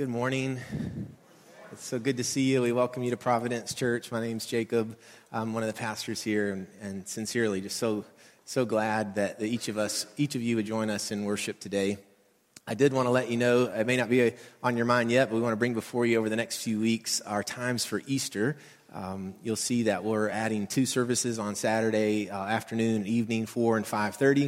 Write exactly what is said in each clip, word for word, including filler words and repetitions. Good morning. It's so good to see you. We welcome you to Providence Church. My name's Jacob. I'm one of the pastors here, and, and sincerely, just so so glad that, that each of us, each of you, would join us in worship today. I did want to let you know, it may not be on your mind yet, but we want to bring before you over the next few weeks our times for Easter. Um, you'll see that we're adding two services on Saturday uh, afternoon, evening, four and five thirty,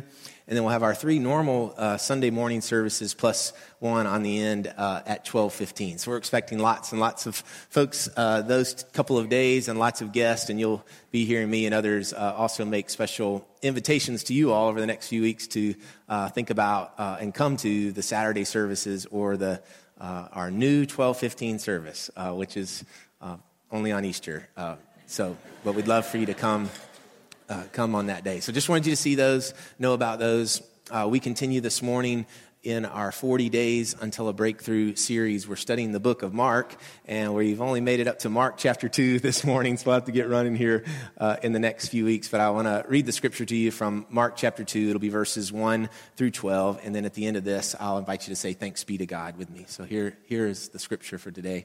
and then we'll have our three normal uh, Sunday morning services plus one on the end uh, at twelve fifteen. So we're expecting lots and lots of folks uh, those couple of days and lots of guests, and you'll be hearing me and others uh, also make special invitations to you all over the next few weeks to uh, think about uh, and come to the Saturday services or the uh, our new twelve fifteen service, uh, which is Uh, only on Easter, uh, so, but we'd love for you to come uh, come on that day. So just wanted you to see those, know about those. Uh, we continue this morning in our forty days Until a Breakthrough series. We're studying the book of Mark, and we've only made it up to Mark chapter two this morning, so we'll have to get running here uh, in the next few weeks. But I want to read the scripture to you from Mark chapter two. It'll be verses one through twelve, and then at the end of this, I'll invite you to say, "Thanks be to God," with me. So here, here is the scripture for today.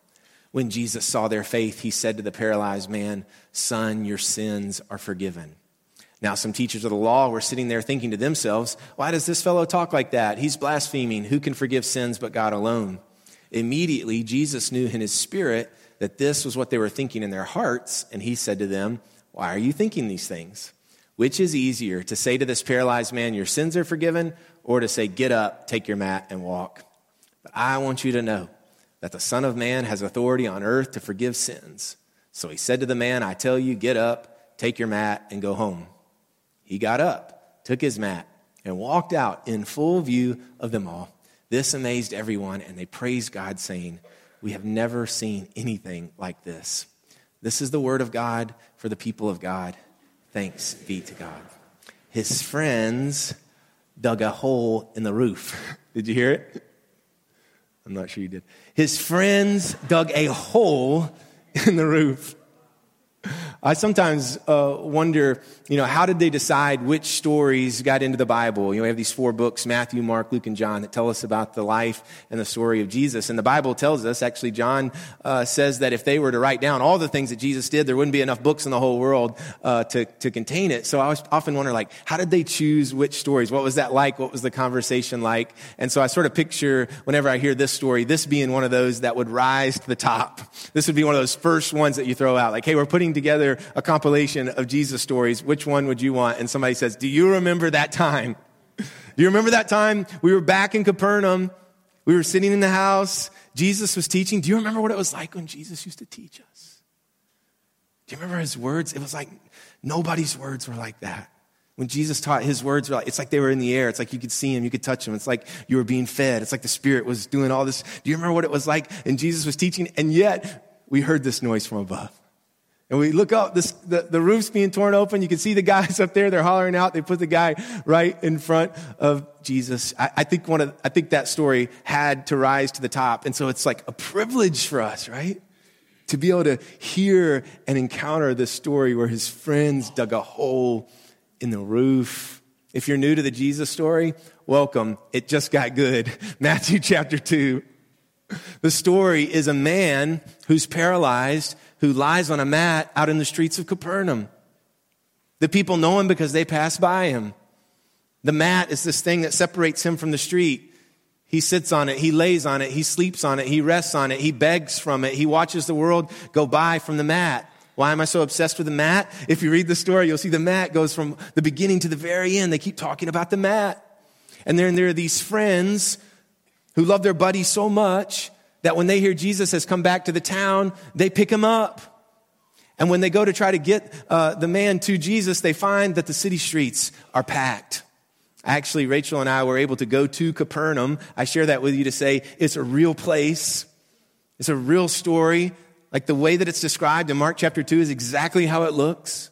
When Jesus saw their faith, he said to the paralyzed man, "Son, your sins are forgiven." Now some teachers of the law were sitting there thinking to themselves, "Why does this fellow talk like that? He's blaspheming. Who can forgive sins but God alone?" Immediately Jesus knew in his spirit that this was what they were thinking in their hearts, and he said to them, "Why are you thinking these things? Which is easier, to say to this paralyzed man, 'Your sins are forgiven,' or to say, 'Get up, take your mat, and walk'? But I want you to know that the Son of Man has authority on earth to forgive sins." So he said to the man, "I tell you, get up, take your mat, and go home." He got up, took his mat, and walked out in full view of them all. This amazed everyone, and they praised God, saying, "We have never seen anything like this." This is the word of God for the people of God. Thanks be to God. His friends dug a hole in the roof. Did you hear it? I'm not sure you did. His friends dug a hole in the roof. I sometimes uh, wonder, you know, how did they decide which stories got into the Bible? You know, we have these four books, Matthew, Mark, Luke, and John, that tell us about the life and the story of Jesus. And the Bible tells us, actually, John uh, says that if they were to write down all the things that Jesus did, there wouldn't be enough books in the whole world uh, to, to contain it. So I always often wonder, like, how did they choose which stories? What was that like? What was the conversation like? And so I sort of picture, whenever I hear this story, this being one of those that would rise to the top. This would be one of those first ones that you throw out, like, "Hey, we're putting together a compilation of Jesus stories. Which one would you want?" And somebody says, "Do you remember that time? Do you remember that time we were back in Capernaum? We were sitting in the house. Jesus was teaching. Do you remember what it was like when Jesus used to teach us? Do you remember his words? It was like nobody's words were like that. When Jesus taught, his words were like, it's like they were in the air. It's like you could see him, you could touch him. It's like you were being fed. It's like the Spirit was doing all this. Do you remember what it was like?" And Jesus was teaching, and yet we heard this noise from above. And we look up, this, the, the roof's being torn open. You can see the guys up there. They're hollering out. They put the guy right in front of Jesus. I, I think one of, I think that story had to rise to the top. And so it's like a privilege for us, right? To be able to hear and encounter this story where his friends dug a hole in the roof. If you're new to the Jesus story, welcome. It just got good. Matthew chapter two. The story is a man who's paralyzed, who lies on a mat out in the streets of Capernaum. The people know him because they pass by him. The mat is this thing that separates him from the street. He sits on it, he lays on it, he sleeps on it, he rests on it, he begs from it, he watches the world go by from the mat. Why am I so obsessed with the mat? If you read the story, you'll see the mat goes from the beginning to the very end. They keep talking about the mat. And then there are these friends who love their buddy so much that when they hear Jesus has come back to the town, they pick him up. And when they go to try to get uh, the man to Jesus, they find that the city streets are packed. Actually, Rachel and I were able to go to Capernaum. I share that with you to say it's a real place. It's a real story. Like the way that it's described in Mark chapter two is exactly how it looks.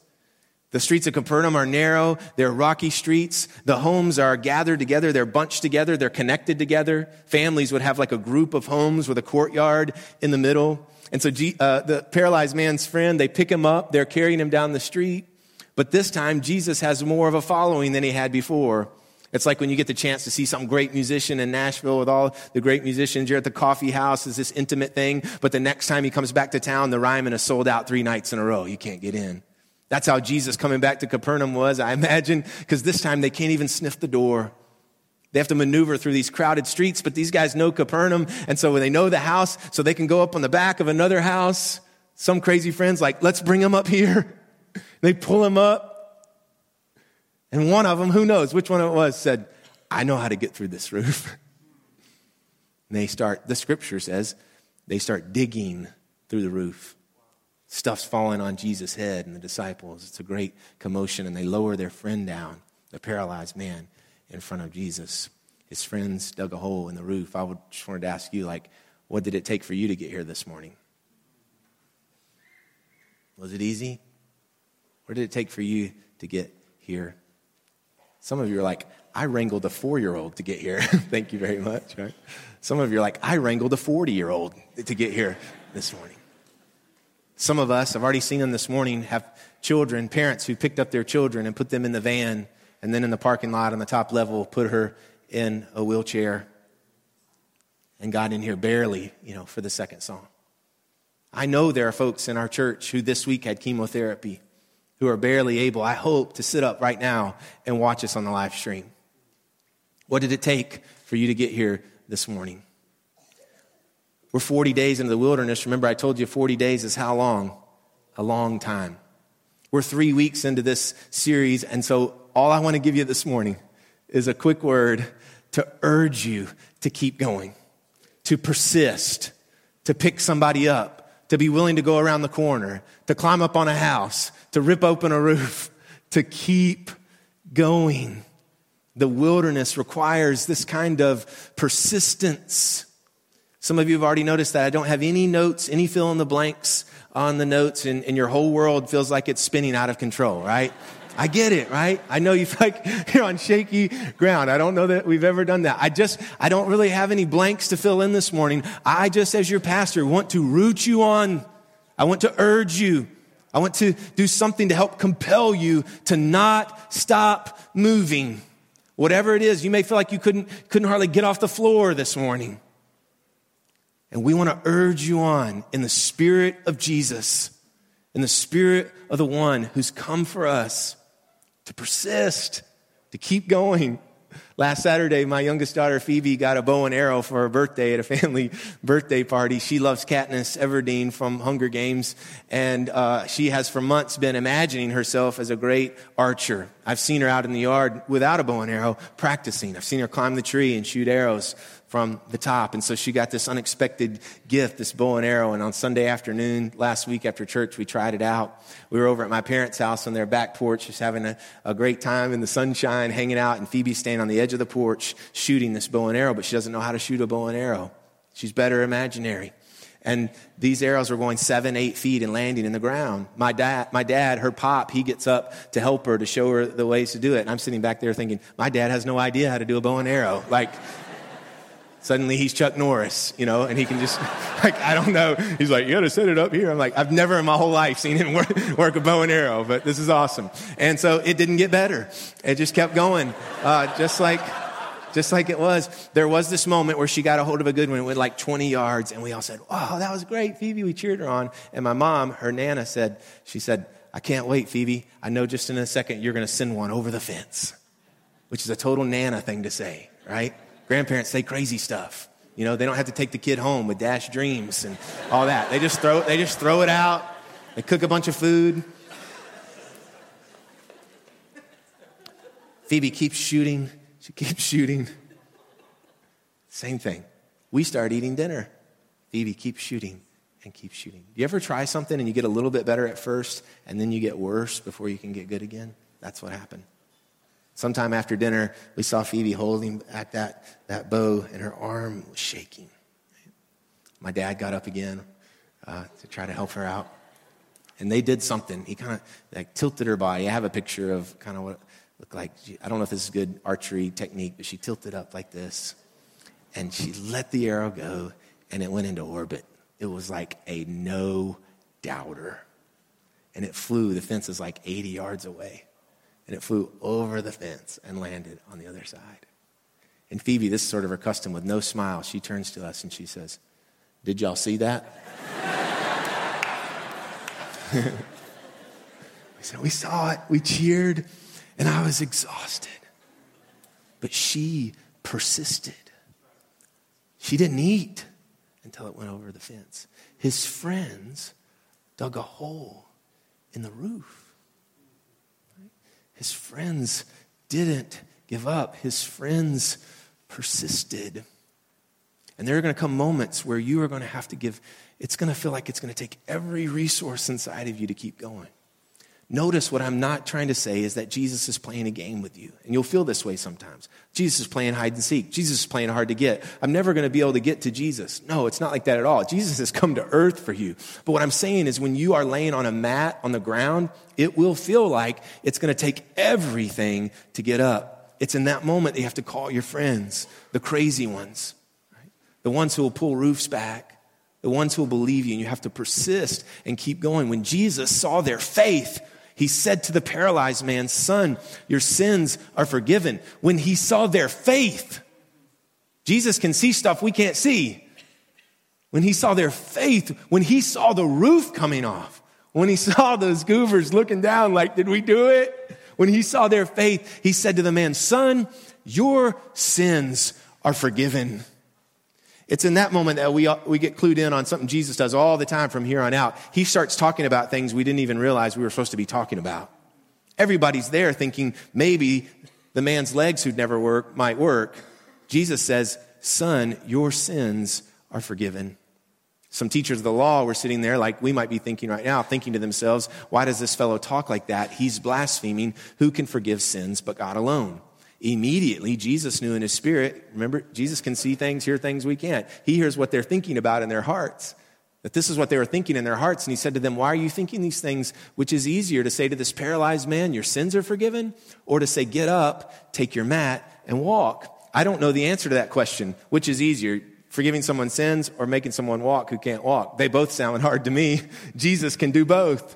The streets of Capernaum are narrow. They're rocky streets. The homes are gathered together. They're bunched together. They're connected together. Families would have like a group of homes with a courtyard in the middle. And so uh, the paralyzed man's friend, they pick him up. They're carrying him down the street. But this time, Jesus has more of a following than he had before. It's like when you get the chance to see some great musician in Nashville with all the great musicians. You're at the coffee house. It's this intimate thing. But the next time he comes back to town, the Ryman is sold out three nights in a row. You can't get in. That's how Jesus coming back to Capernaum was, I imagine, because this time they can't even sniff the door. They have to maneuver through these crowded streets, but these guys know Capernaum, and so they know the house, so they can go up on the back of another house. Some crazy friends like, let's bring him up here. They pull him up, and one of them, who knows which one it was, said, I know how to get through this roof. And they start, the scripture says, they start digging through the roof. Stuff's falling on Jesus' head and the disciples. It's a great commotion, and they lower their friend down, the paralyzed man, in front of Jesus. His friends dug a hole in the roof. I would just wanted to ask you, like, what did it take for you to get here this morning? Was it easy? What did it take for you to get here? Some of you are like, I wrangled a four-year-old to get here. Thank you very much. Right? Some of you are like, I wrangled a forty-year-old to get here this morning. Some of us, I've already seen them this morning, have children, parents who picked up their children and put them in the van, and then in the parking lot on the top level put her in a wheelchair and got in here barely, you know, for the second song. I know there are folks in our church who this week had chemotherapy who are barely able, I hope, to sit up right now and watch us on the live stream. What did it take for you to get here this morning? We're forty days into the wilderness. Remember, I told you forty days is how long? A long time. We're three weeks into this series, and so all I want to give you this morning is a quick word to urge you to keep going, to persist, to pick somebody up, to be willing to go around the corner, to climb up on a house, to rip open a roof, to keep going. The wilderness requires this kind of persistence. Some of you have already noticed that I don't have any notes, any fill in the blanks on the notes, and, and your whole world feels like it's spinning out of control, right? I get it, right? I know you feel like you're on shaky ground. I don't know that we've ever done that. I just, I don't really have any blanks to fill in this morning. I just, as your pastor, want to root you on. I want to urge you. I want to do something to help compel you to not stop moving. Whatever it is, you may feel like you couldn't, couldn't hardly get off the floor this morning. And we want to urge you on in the spirit of Jesus, in the spirit of the one who's come for us, to persist, to keep going. Last Saturday, my youngest daughter, Phoebe, got a bow and arrow for her birthday at a family birthday party. She loves Katniss Everdeen from Hunger Games, and uh, she has for months been imagining herself as a great archer. I've seen her out in the yard without a bow and arrow practicing. I've seen her climb the tree and shoot arrows from the top, and so she got this unexpected gift, this bow and arrow, and on Sunday afternoon, last week after church, we tried it out. We were over at my parents' house on their back porch, just having a, a great time in the sunshine, hanging out, and Phoebe's standing on the edge of the porch shooting this bow and arrow, but she doesn't know how to shoot a bow and arrow. She's better imaginary. And these arrows were going seven, eight feet and landing in the ground. My dad, my dad, her pop, he gets up to help her, to show her the ways to do it. And I'm sitting back there thinking, my dad has no idea how to do a bow and arrow. Like, suddenly he's Chuck Norris, you know, and he can just, like, I don't know. He's like, you got to set it up here. I'm like, I've never in my whole life seen him work, work a bow and arrow, but this is awesome. And so it didn't get better. It just kept going, uh, just like... Just like it was. There was this moment where she got a hold of a good one. It went like twenty yards, and we all said, wow, that was great, Phoebe. We cheered her on. And my mom, her Nana, said, she said, I can't wait, Phoebe. I know just in a second you're going to send one over the fence, which is a total Nana thing to say, right? Grandparents say crazy stuff. You know, they don't have to take the kid home with dashed dreams and all that. They just throw, they just throw it out. They cook a bunch of food. Phoebe keeps shooting. She keeps shooting. Same thing. We start eating dinner. Phoebe keeps shooting and keeps shooting. Do you ever try something and you get a little bit better at first and then you get worse before you can get good again? That's what happened. Sometime after dinner, we saw Phoebe holding at that, that bow and her arm was shaking. My dad got up again uh, to try to help her out. And they did something. He kind of like tilted her body. I have a picture of kind of what it looked like. She, I don't know if this is good archery technique, but she tilted up like this. And she let the arrow go, and it went into orbit. It was like a no-doubter. And it flew. The fence is like eighty yards away. And it flew over the fence and landed on the other side. And Phoebe, this is sort of her custom, with no smile, she turns to us and she says, "Did y'all see that?" We said, "We saw it." We cheered. And I was exhausted. But she persisted. She didn't eat until it went over the fence. His friends dug a hole in the roof. His friends didn't give up. His friends persisted. And there are going to come moments where you are going to have to give. It's going to feel like it's going to take every resource inside of you to keep going. Notice what I'm not trying to say is that Jesus is playing a game with you. And you'll feel this way sometimes. Jesus is playing hide and seek. Jesus is playing hard to get. I'm never going to be able to get to Jesus. No, it's not like that at all. Jesus has come to earth for you. But what I'm saying is when you are laying on a mat on the ground, it will feel like it's going to take everything to get up. It's in that moment that you have to call your friends, the crazy ones, right? The ones who will pull roofs back. The ones who will believe you, and you have to persist and keep going. When Jesus saw their faith, he said to the paralyzed man, "Son, your sins are forgiven." When he saw their faith, Jesus can see stuff we can't see. When he saw their faith, when he saw the roof coming off, when he saw those goovers looking down like, "Did we do it?" When he saw their faith, he said to the man, "Son, your sins are forgiven." It's in that moment that we we get clued in on something Jesus does all the time from here on out. He starts talking about things we didn't even realize we were supposed to be talking about. Everybody's there thinking maybe the man's legs who'd never work might work. Jesus says, "Son, your sins are forgiven." Some teachers of the law were sitting there like we might be thinking right now, thinking to themselves, "Why does this fellow talk like that? He's blaspheming. Who can forgive sins but God alone?" Immediately, Jesus knew in his spirit, remember, Jesus can see things, hear things we can't. He hears what they're thinking about in their hearts, that this is what they were thinking in their hearts. And he said to them, "Why are you thinking these things? Which is easier, to say to this paralyzed man, 'Your sins are forgiven,' or to say, 'Get up, take your mat, and walk?'" I don't know the answer to that question. Which is easier, forgiving someone's sins or making someone walk who can't walk? They both sound hard to me. Jesus can do both.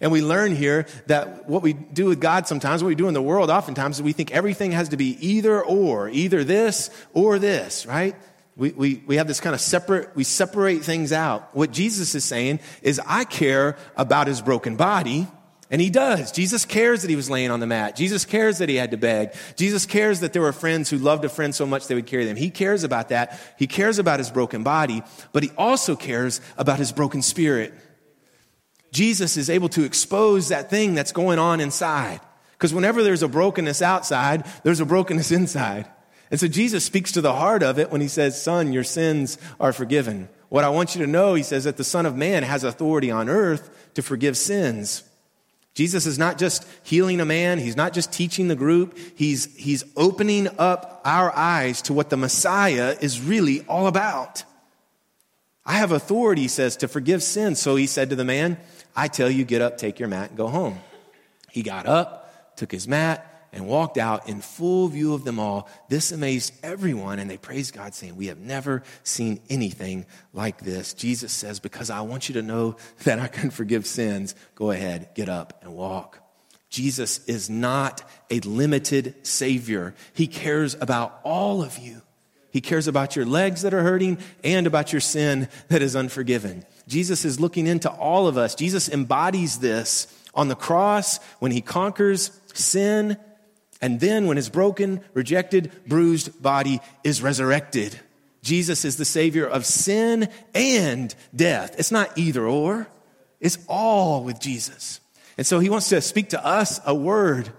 And we learn here that what we do with God sometimes, what we do in the world oftentimes, is we think everything has to be either or, either this or this, right? We, we, we have this kind of separate, we separate things out. What Jesus is saying is, I care about his broken body, and he does. Jesus cares that he was laying on the mat. Jesus cares that he had to beg. Jesus cares that there were friends who loved a friend so much they would carry them. He cares about that. He cares about his broken body, but he also cares about his broken spirit. Jesus is able to expose that thing that's going on inside. Because whenever there's a brokenness outside, there's a brokenness inside. And so Jesus speaks to the heart of it when he says, "Son, your sins are forgiven." What I want you to know, he says, that the Son of Man has authority on earth to forgive sins. Jesus is not just healing a man. He's not just teaching the group. He's, he's opening up our eyes to what the Messiah is really all about. "I have authority," he says, "to forgive sins." So he said to the man, "I tell you, get up, take your mat, and go home." He got up, took his mat, and walked out in full view of them all. This amazed everyone, and they praised God, saying, "We have never seen anything like this." Jesus says, "Because I want you to know that I can forgive sins, go ahead, get up, and walk." Jesus is not a limited Savior. He cares about all of you. He cares about your legs that are hurting and about your sin that is unforgiven. Jesus is looking into all of us. Jesus embodies this on the cross when he conquers sin, and then when his broken, rejected, bruised body is resurrected. Jesus is the Savior of sin and death. It's not either or. It's all with Jesus. And so he wants to speak to us a word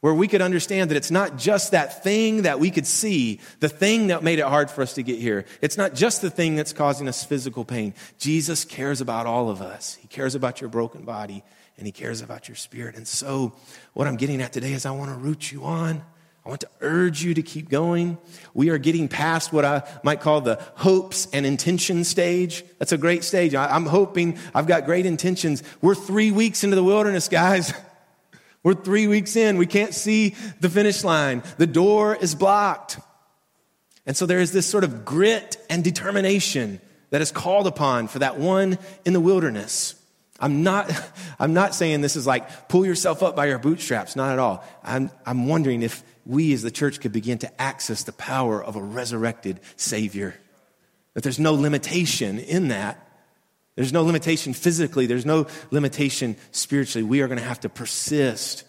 where we could understand that it's not just that thing that we could see, the thing that made it hard for us to get here. It's not just the thing that's causing us physical pain. Jesus cares about all of us. He cares about your broken body, and he cares about your spirit. And so what I'm getting at today is I want to root you on. I want to urge you to keep going. We are getting past what I might call the hopes and intention stage. That's a great stage. I'm hoping, I've got great intentions. We're three weeks into the wilderness, guys. We're three weeks in. We can't see the finish line. The door is blocked. And so there is this sort of grit and determination that is called upon for that one in the wilderness. I'm not, I'm not saying this is like pull yourself up by your bootstraps, not at all. I'm, I'm wondering if we as the church could begin to access the power of a resurrected Savior. That there's no limitation in that. There's no limitation physically. There's no limitation spiritually. We are going to have to persist.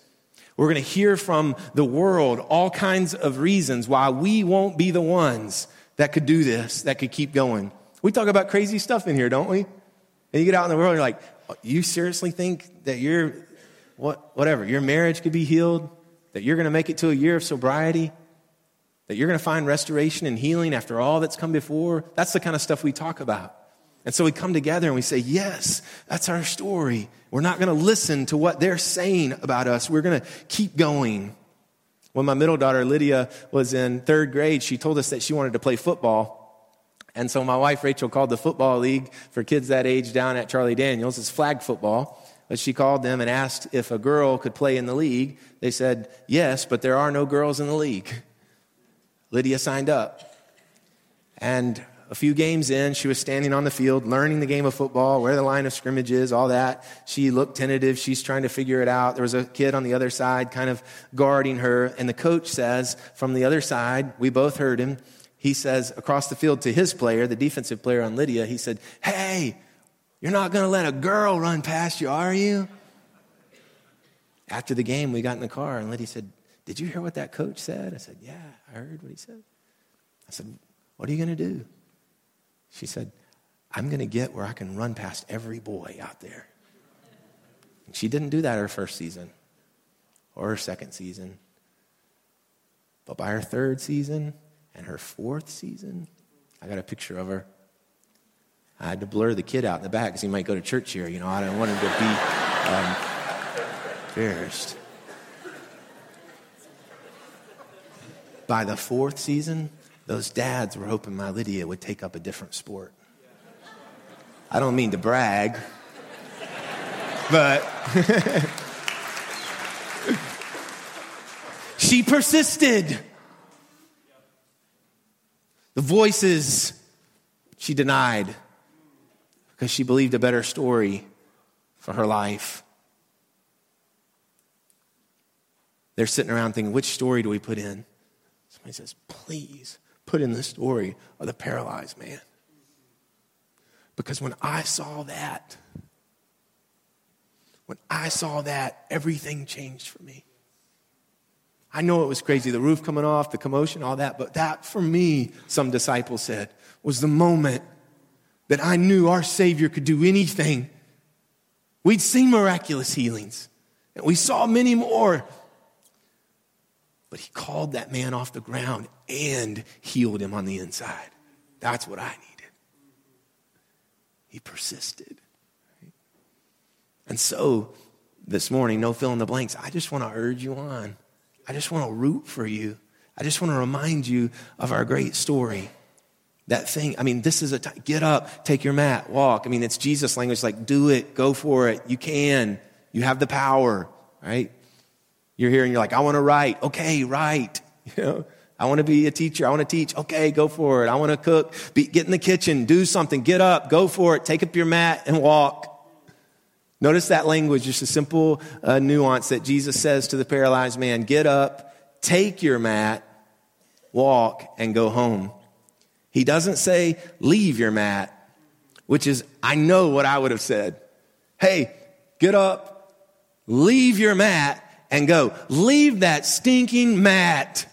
We're going to hear from the world all kinds of reasons why we won't be the ones that could do this, that could keep going. We talk about crazy stuff in here, don't we? And you get out in the world, you're like, you seriously think that your, what, whatever, your marriage could be healed? That you're going to make it to a year of sobriety? That you're going to find restoration and healing after all that's come before? That's the kind of stuff we talk about. And so we come together and we say, yes, that's our story. We're not going to listen to what they're saying about us. We're going to keep going. When my middle daughter, Lydia, was in third grade, she told us that she wanted to play football. And so my wife, Rachel, called the football league for kids that age down at Charlie Daniels. It's flag football. But she called them and asked if a girl could play in the league. They said, yes, but there are no girls in the league. Lydia signed up. And a few games in, she was standing on the field, learning the game of football, where the line of scrimmage is, all that. She looked tentative. She's trying to figure it out. There was a kid on the other side kind of guarding her. And the coach says from the other side, we both heard him, he says across the field to his player, the defensive player on Lydia, he said, hey, you're not going to let a girl run past you, are you? After the game, we got in the car, and Lydia said, did you hear what that coach said? I said, yeah, I heard what he said. I said, what are you going to do? She said, I'm going to get where I can run past every boy out there. And she didn't do that her first season or her second season. But by her third season, and her fourth season, I got a picture of her. I had to blur the kid out in the back because he might go to church here. You know, I don't want him to be um, embarrassed. By the fourth season, those dads were hoping my Lydia would take up a different sport. I don't mean to brag, but she persisted. The voices she denied because she believed a better story for her life. They're sitting around thinking, which story do we put in? Somebody says, please put in the story of the paralyzed man. Because when I saw that, when I saw that, everything changed for me. I know it was crazy, the roof coming off, the commotion, all that, but that for me, some disciples said, was the moment that I knew our Savior could do anything. We'd seen miraculous healings, and we saw many more. But he called that man off the ground and healed him on the inside. That's what I needed. He persisted. And so, this morning, no fill in the blanks, I just want to urge you on. I just want to root for you. I just want to remind you of our great story. That thing, I mean, this is a t- get up, take your mat, walk. I mean, it's Jesus language, like do it, go for it. You can. You have the power, right? You're here and you're like, I want to write. Okay, write. You know, I want to be a teacher. I want to teach. Okay, go for it. I want to cook. Be, get in the kitchen, do something, get up, go for it, take up your mat and walk. Notice that language, just a simple uh, nuance that Jesus says to the paralyzed man, get up, take your mat, walk, and go home. He doesn't say, leave your mat, which is, I know what I would have said. Hey, get up, leave your mat, and go. Leave that stinking mat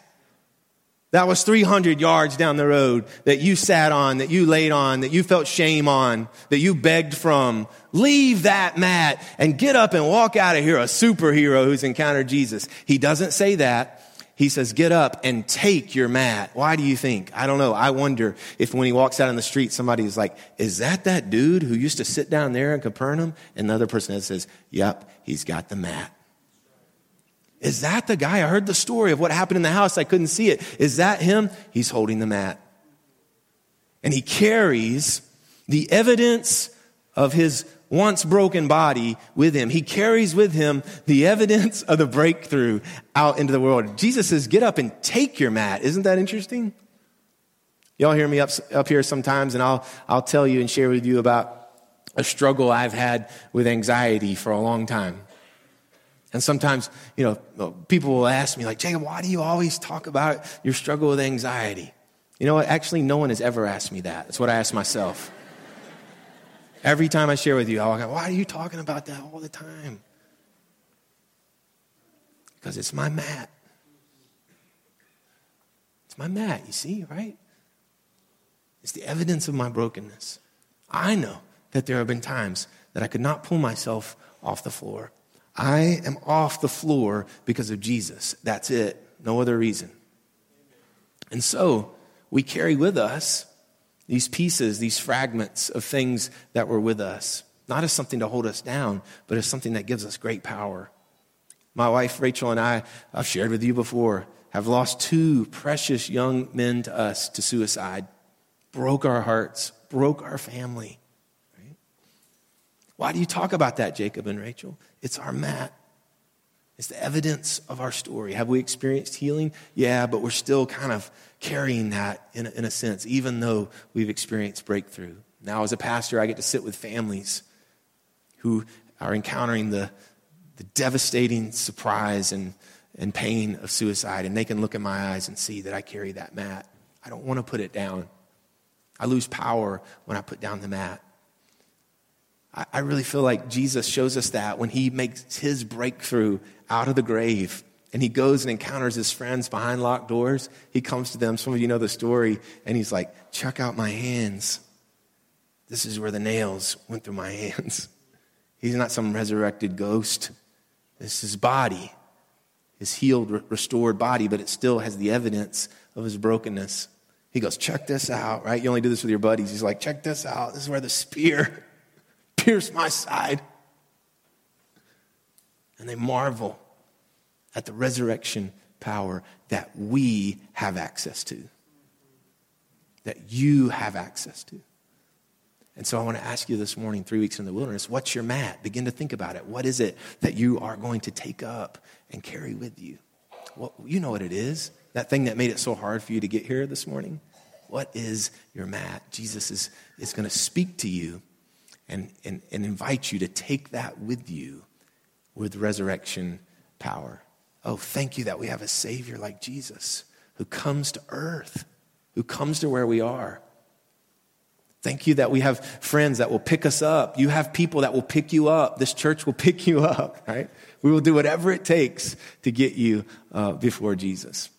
that was three hundred yards down the road that you sat on, that you laid on, that you felt shame on, that you begged from. Leave that mat and get up and walk out of here, a superhero who's encountered Jesus. He doesn't say that. He says, get up and take your mat. Why do you think? I don't know. I wonder if when he walks out on the street, somebody's like, is that that dude who used to sit down there in Capernaum? And the other person says, yep, he's got the mat. Is that the guy? I heard the story of what happened in the house. I couldn't see it. Is that him? He's holding the mat. And he carries the evidence of his once broken body with him. He carries with him the evidence of the breakthrough out into the world. Jesus says, get up and take your mat. Isn't that interesting? Y'all hear me up, up here sometimes, and I'll, I'll tell you and share with you about a struggle I've had with anxiety for a long time. And sometimes, you know, people will ask me, like, Jacob, why do you always talk about your struggle with anxiety? You know what? Actually, no one has ever asked me that. That's what I ask myself. Every time I share with you, I'll go, why are you talking about that all the time? Because it's my mat. It's my mat, you see, right? It's the evidence of my brokenness. I know that there have been times that I could not pull myself off the floor. I am off the floor because of Jesus. That's it. No other reason. And so we carry with us these pieces, these fragments of things that were with us, not as something to hold us down, but as something that gives us great power. My wife, Rachel, and I, I've shared with you before, have lost two precious young men to us to suicide. Broke our hearts, broke our family. Right? Why do you talk about that, Jacob and Rachel? It's our mat. It's the evidence of our story. Have we experienced healing? Yeah, but we're still kind of carrying that in a, in a sense, even though we've experienced breakthrough. Now, as a pastor, I get to sit with families who are encountering the, the devastating surprise and, and pain of suicide, and they can look in my eyes and see that I carry that mat. I don't want to put it down. I lose power when I put down the mat. I, I really feel like Jesus shows us that when he makes his breakthrough out of the grave and he goes and encounters his friends behind locked doors. He comes to them. Some of you know the story. And he's like, check out my hands. This is where the nails went through my hands. He's not some resurrected ghost. This is his body, his healed, re- restored body, but it still has the evidence of his brokenness. He goes, check this out, right? You only do this with your buddies. He's like, check this out. This is where the spear pierced my side. And they marvel at the resurrection power that we have access to, that you have access to. And so I want to ask you this morning, three weeks in the wilderness, what's your mat? Begin to think about it. What is it that you are going to take up and carry with you? Well, you know what it is. That thing that made it so hard for you to get here this morning, what is your mat? Jesus is, is going to speak to you and, and, and invite you to take that with you with resurrection power. Oh, thank you that we have a Savior like Jesus who comes to earth, who comes to where we are. Thank you that we have friends that will pick us up. You have people that will pick you up. This church will pick you up, right? We will do whatever it takes to get you uh, before Jesus.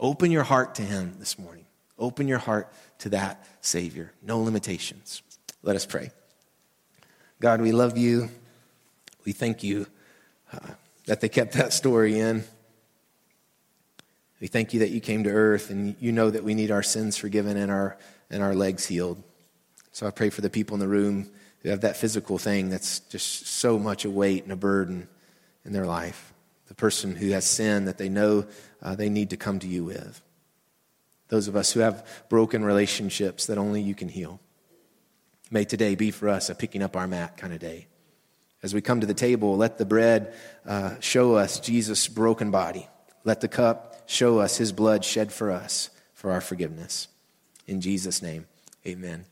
Open your heart to him this morning. Open your heart to that Savior. No limitations. Let us pray. God, we love you. We thank you uh, that they kept that story in. We thank you that you came to earth and you know that we need our sins forgiven and our and our legs healed. So I pray for the people in the room who have that physical thing that's just so much a weight and a burden in their life. The person who has sin that they know uh, they need to come to you with. Those of us who have broken relationships that only you can heal. May today be for us a picking up our mat kind of day. As we come to the table, let the bread uh, show us Jesus' broken body. Let the cup show us his blood shed for us for our forgiveness. In Jesus' name, amen.